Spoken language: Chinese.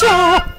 笑。